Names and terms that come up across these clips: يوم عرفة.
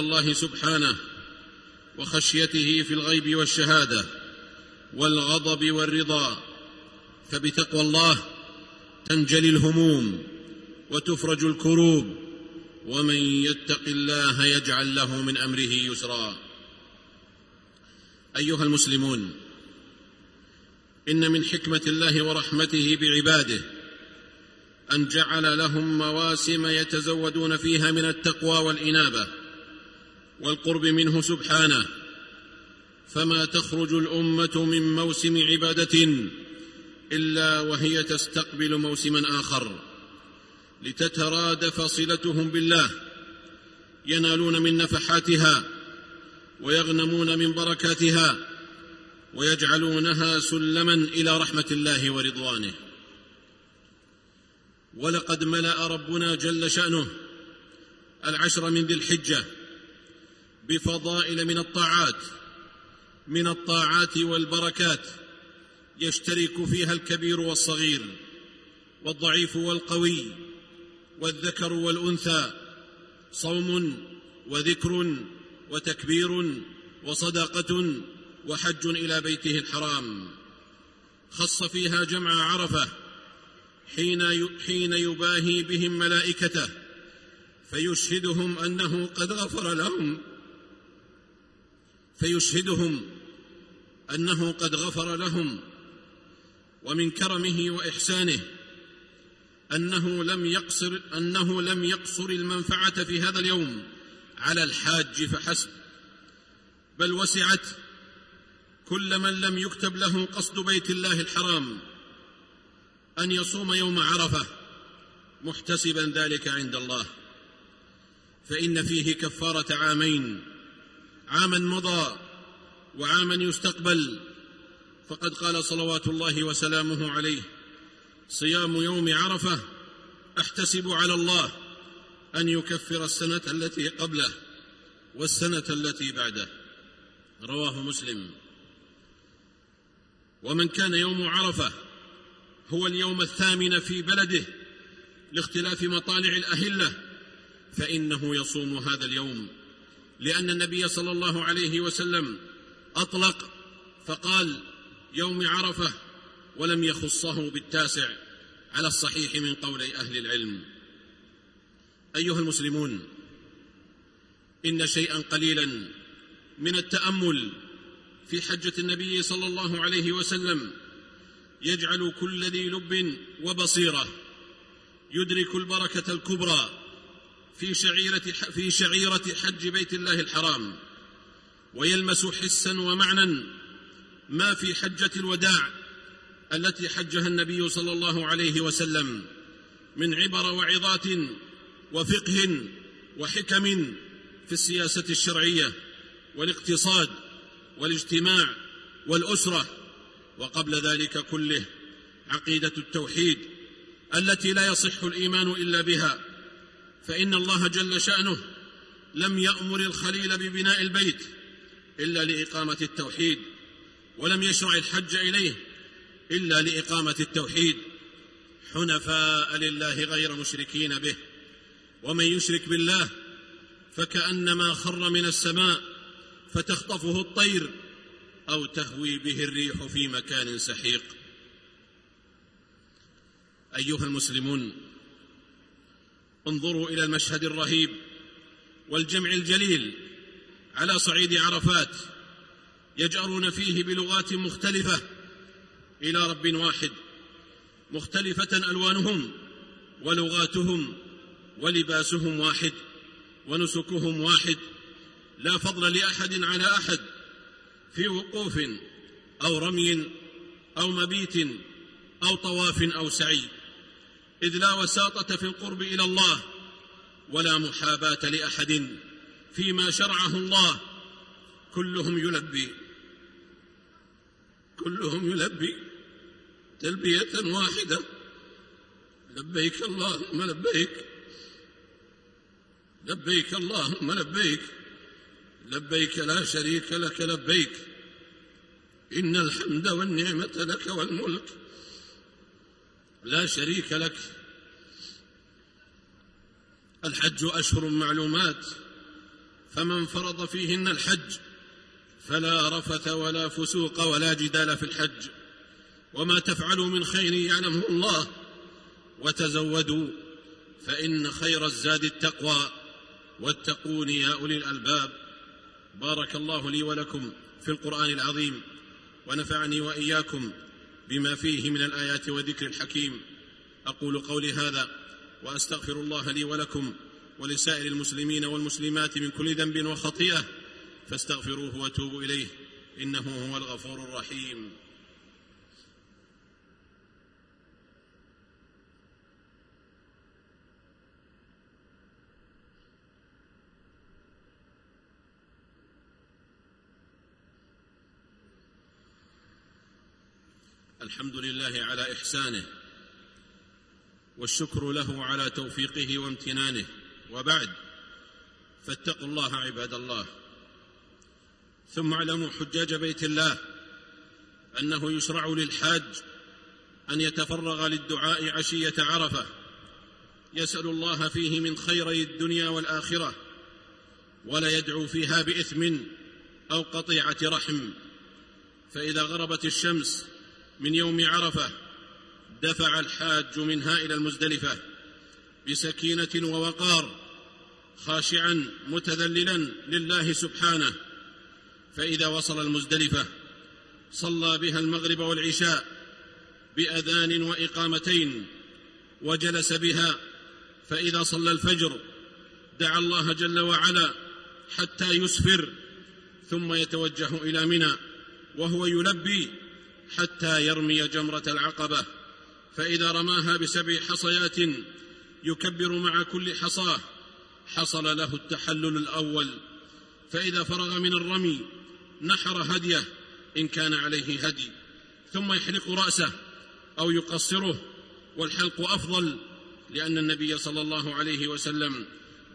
الله سبحانه وخشيته في الغيب والشهادة والغضب والرضا فبتقوى الله تنجلي الهموم وتفرج الكروب ومن يتق الله يجعل له من أمره يسرا أيها المسلمون إن من حكمة الله ورحمته بعباده أن جعل لهم مواسم يتزودون فيها من التقوى والإنابة والقرب منه سبحانه فما تخرج الأمة من موسم عبادة إلا وهي تستقبل موسما آخر لتترادف صلتهم بالله ينالون من نفحاتها ويغنمون من بركاتها ويجعلونها سلما إلى رحمة الله ورضوانه ولقد ملأ ربنا جل شأنه العشر من ذي الحجة بفضائل من الطاعات والبركات يشترك فيها الكبير والصغير والضعيف والقوي والذكر والأنثى صوم وذكر وتكبير وصدقة وحج إلى بيته الحرام خص فيها جمع عرفة حين يباهي بهم ملائكته فيشهدهم أنه قد غفر لهم ومن كرمه وإحسانه أنه لم يقصر المنفعة في هذا اليوم على الحاج فحسب بل وسعت كل من لم يكتب له قصد بيت الله الحرام أن يصوم يوم عرفة محتسبا ذلك عند الله فإن فيه كفارة عامين عاما مضى وعاما يستقبل فقد قال صلوات الله وسلامه عليه صيام يوم عرفة أحتسب على الله أن يكفر السنة التي قبله والسنة التي بعده رواه مسلم ومن كان يوم عرفة هو اليوم الثامن في بلده لاختلاف مطالع الأهلة فإنه يصوم هذا اليوم لأن النبي صلى الله عليه وسلم أطلق فقال يوم عرفة ولم يخصه بالتاسع على الصحيح من قول أهل العلم أيها المسلمون إن شيئا قليلا من التأمل في حجة النبي صلى الله عليه وسلم يجعل كل ذي لب وبصيرة يدرك البركة الكبرى في شعيرة حج بيت الله الحرام ويلمس حسا ومعنى ما في حجة الوداع التي حجها النبي صلى الله عليه وسلم من عبر وعظات وفقه وحكم في السياسة الشرعية والاقتصاد والاجتماع والأسرة وقبل ذلك كله عقيدة التوحيد التي لا يصح الإيمان إلا بها فإن الله جل شأنه لم يأمر الخليل ببناء البيت إلا لإقامة التوحيد ولم يشرع الحج إليه إلا لإقامة التوحيد حنفاء لله غير مشركين به. ومن يشرك بالله فكأنما خر من السماء فتخطفه الطير أو تهوي به الريح في مكان سحيق. أيها المسلمون، انظروا إلى المشهد الرهيب والجمع الجليل على صعيد عرفات، يجأرون فيه بلغات مختلفة إلى رب واحد، مختلفة ألوانهم ولغاتهم، ولباسهم واحد ونسكهم واحد، لا فضل لأحد على أحد في وقوف أو رمي أو مبيت أو طواف أو سعي، إذ لا وساطة في القرب إلى الله ولا محاباة لأحد فيما شرعه الله. كلهم يلبي تلبية واحدة: لبيك اللهم لبيك، لبيك اللهم لبيك، لبيك لا شريك لك لبيك، إن الحمد والنعمة لك والملك لا شريك لك. الحج أشهر معلومات، فمن فرض فيهن الحج فلا رفث ولا فسوق ولا جدال في الحج، وما تفعلوا من خير يعلمه الله، وتزودوا فإن خير الزاد التقوى، واتقون يا أولي الألباب. بارك الله لي ولكم في القرآن العظيم، ونفعني وإياكم بما فيه من الآيات والذكر الحكيم. أقول قولي هذا وأستغفر الله لي ولكم ولسائر المسلمين والمسلمات من كل ذنب وخطيئة، فاستغفروه وتوبوا إليه، إنه هو الغفور الرحيم. الحمد لله على إحسانه، والشكر له على توفيقه وامتنانه، وبعد، فاتقوا الله عباد الله. ثم اعلموا حجاج بيت الله أنه يشرع للحاج أن يتفرغ للدعاء عشية عرفة، يسأل الله فيه من خيري الدنيا والآخرة، ولا يدعو فيها بإثم أو قطيعة رحم. فإذا غربت الشمس من يوم عرفة دفع الحاج منها إلى المزدلفة بسكينة ووقار، خاشعا متذللا لله سبحانه. فإذا وصل المزدلفة صلى بها المغرب والعشاء بأذان وإقامتين، وجلس بها. فإذا صلى الفجر دعا الله جل وعلا حتى يسفر، ثم يتوجه إلى منى وهو يلبي حتى يرمي جمرة العقبة. فإذا رماها بسبع حصيات يكبر مع كل حصاه، حصل له التحلل الأول. فإذا فرغ من الرمي نحر هديه إن كان عليه هدي، ثم يحلق رأسه أو يقصره، والحلق أفضل، لأن النبي صلى الله عليه وسلم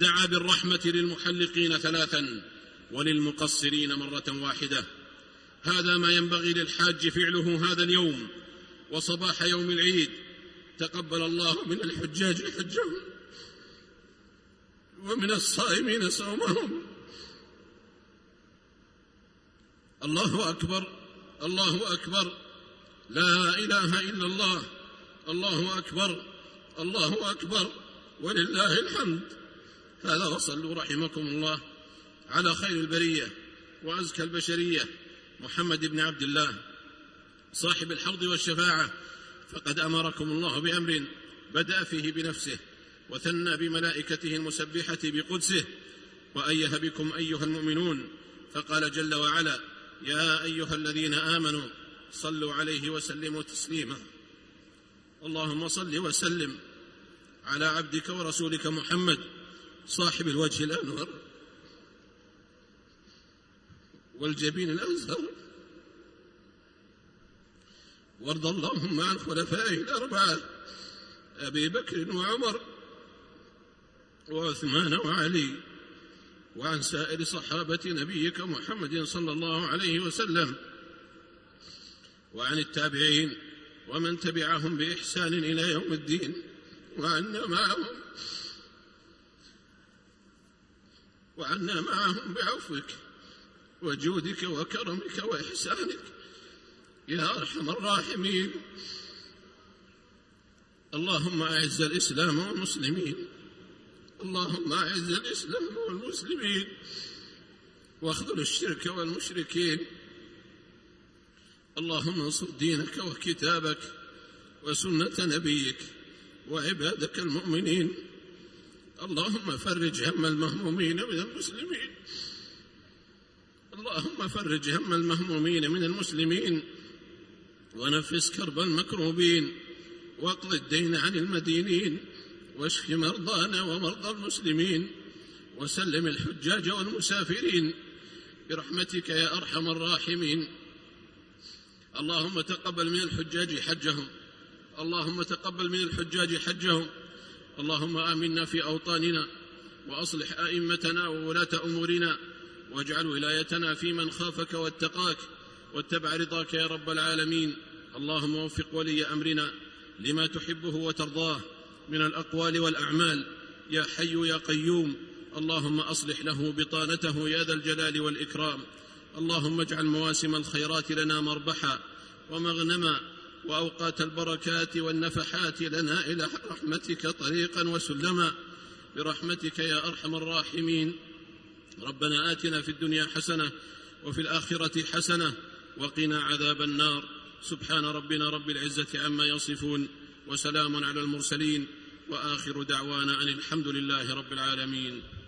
دعا بالرحمة للمحلقين ثلاثا وللمقصرين مرة واحدة. هذا ما ينبغي للحاج فعله هذا اليوم وصباح يوم العيد. تقبل الله من الحجاج حجهم، ومن الصائمين صومهم. الله أكبر، الله أكبر، لا إله إلا الله، الله أكبر، الله أكبر، ولله الحمد. هذا، وصلوا رحمكم الله على خير البرية وأزكى البشرية، محمد بن عبد الله صاحب الحوض والشفاعة. فقد أمركم الله بأمر بدأ فيه بنفسه، وثنى بملائكته المسبحة بقدسه، وأيه بكم أيها المؤمنون، فقال جل وعلا: يا أيها الذين آمنوا صلوا عليه وسلموا تسليما. اللهم صل وسلم على عبدك ورسولك محمد صاحب الوجه الأنور والجبين الأزهر، وارض اللهم عن خلفائه الأربعة أبي بكر وعمر وعثمان وعلي، وعن سائر صحابة نبيك محمد صلى الله عليه وسلم وعن التابعين ومن تبعهم بإحسان إلى يوم الدين وعنا معهم بعفوك وجودك وكرمك وإحسانك يا أرحم الراحمين. اللهم أعز الإسلام والمسلمين، اللهم أعز الإسلام والمسلمين، واخذل الشرك والمشركين. اللهم انصر دينك وكتابك وسنة نبيك وعبادك المؤمنين. اللهم فرج هم المهمومين من المسلمين، اللهم فرج هم المهمومين من المسلمين، ونفس كرب المكروبين، واقض الدين عن المدينين، واشف مرضانا ومرضى المسلمين، وسلم الحجاج والمسافرين برحمتك يا أرحم الراحمين. اللهم تقبل من الحجاج حجهم، اللهم تقبل من الحجاج حجهم. اللهم آمنا في أوطاننا، وأصلح أئمتنا وولاة أمورنا، واجعل ولايتنا في من خافك واتقاك واتبع رضاك يا رب العالمين. اللهم وفق ولي أمرنا لما تحبه وترضاه من الأقوال والأعمال يا حي يا قيوم. اللهم أصلح له بطانته يا ذا الجلال والإكرام. اللهم اجعل مواسم الخيرات لنا مربحا ومغنما، وأوقات البركات والنفحات لنا إلى رحمتك طريقا وسلما برحمتك يا أرحم الراحمين. ربنا آتنا في الدنيا حسنة وفي الآخرة حسنة وقنا عذاب النار. سبحان ربنا رب العزة عما يصفون، وسلام على المرسلين، وآخر دعوانا أن الحمد لله رب العالمين.